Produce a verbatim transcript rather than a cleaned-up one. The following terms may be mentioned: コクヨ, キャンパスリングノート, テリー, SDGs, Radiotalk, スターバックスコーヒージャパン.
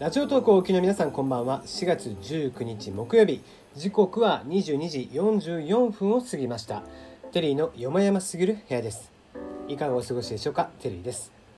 ラジオトークをお聞きの皆さん、こんばんは。しがつじゅうくにち木曜日、時刻はにじゅうにじよんじゅうよんぷんを過ぎました。テリーのよもやますぎる部屋です。いかがお過ごしでしょうか。テリーです。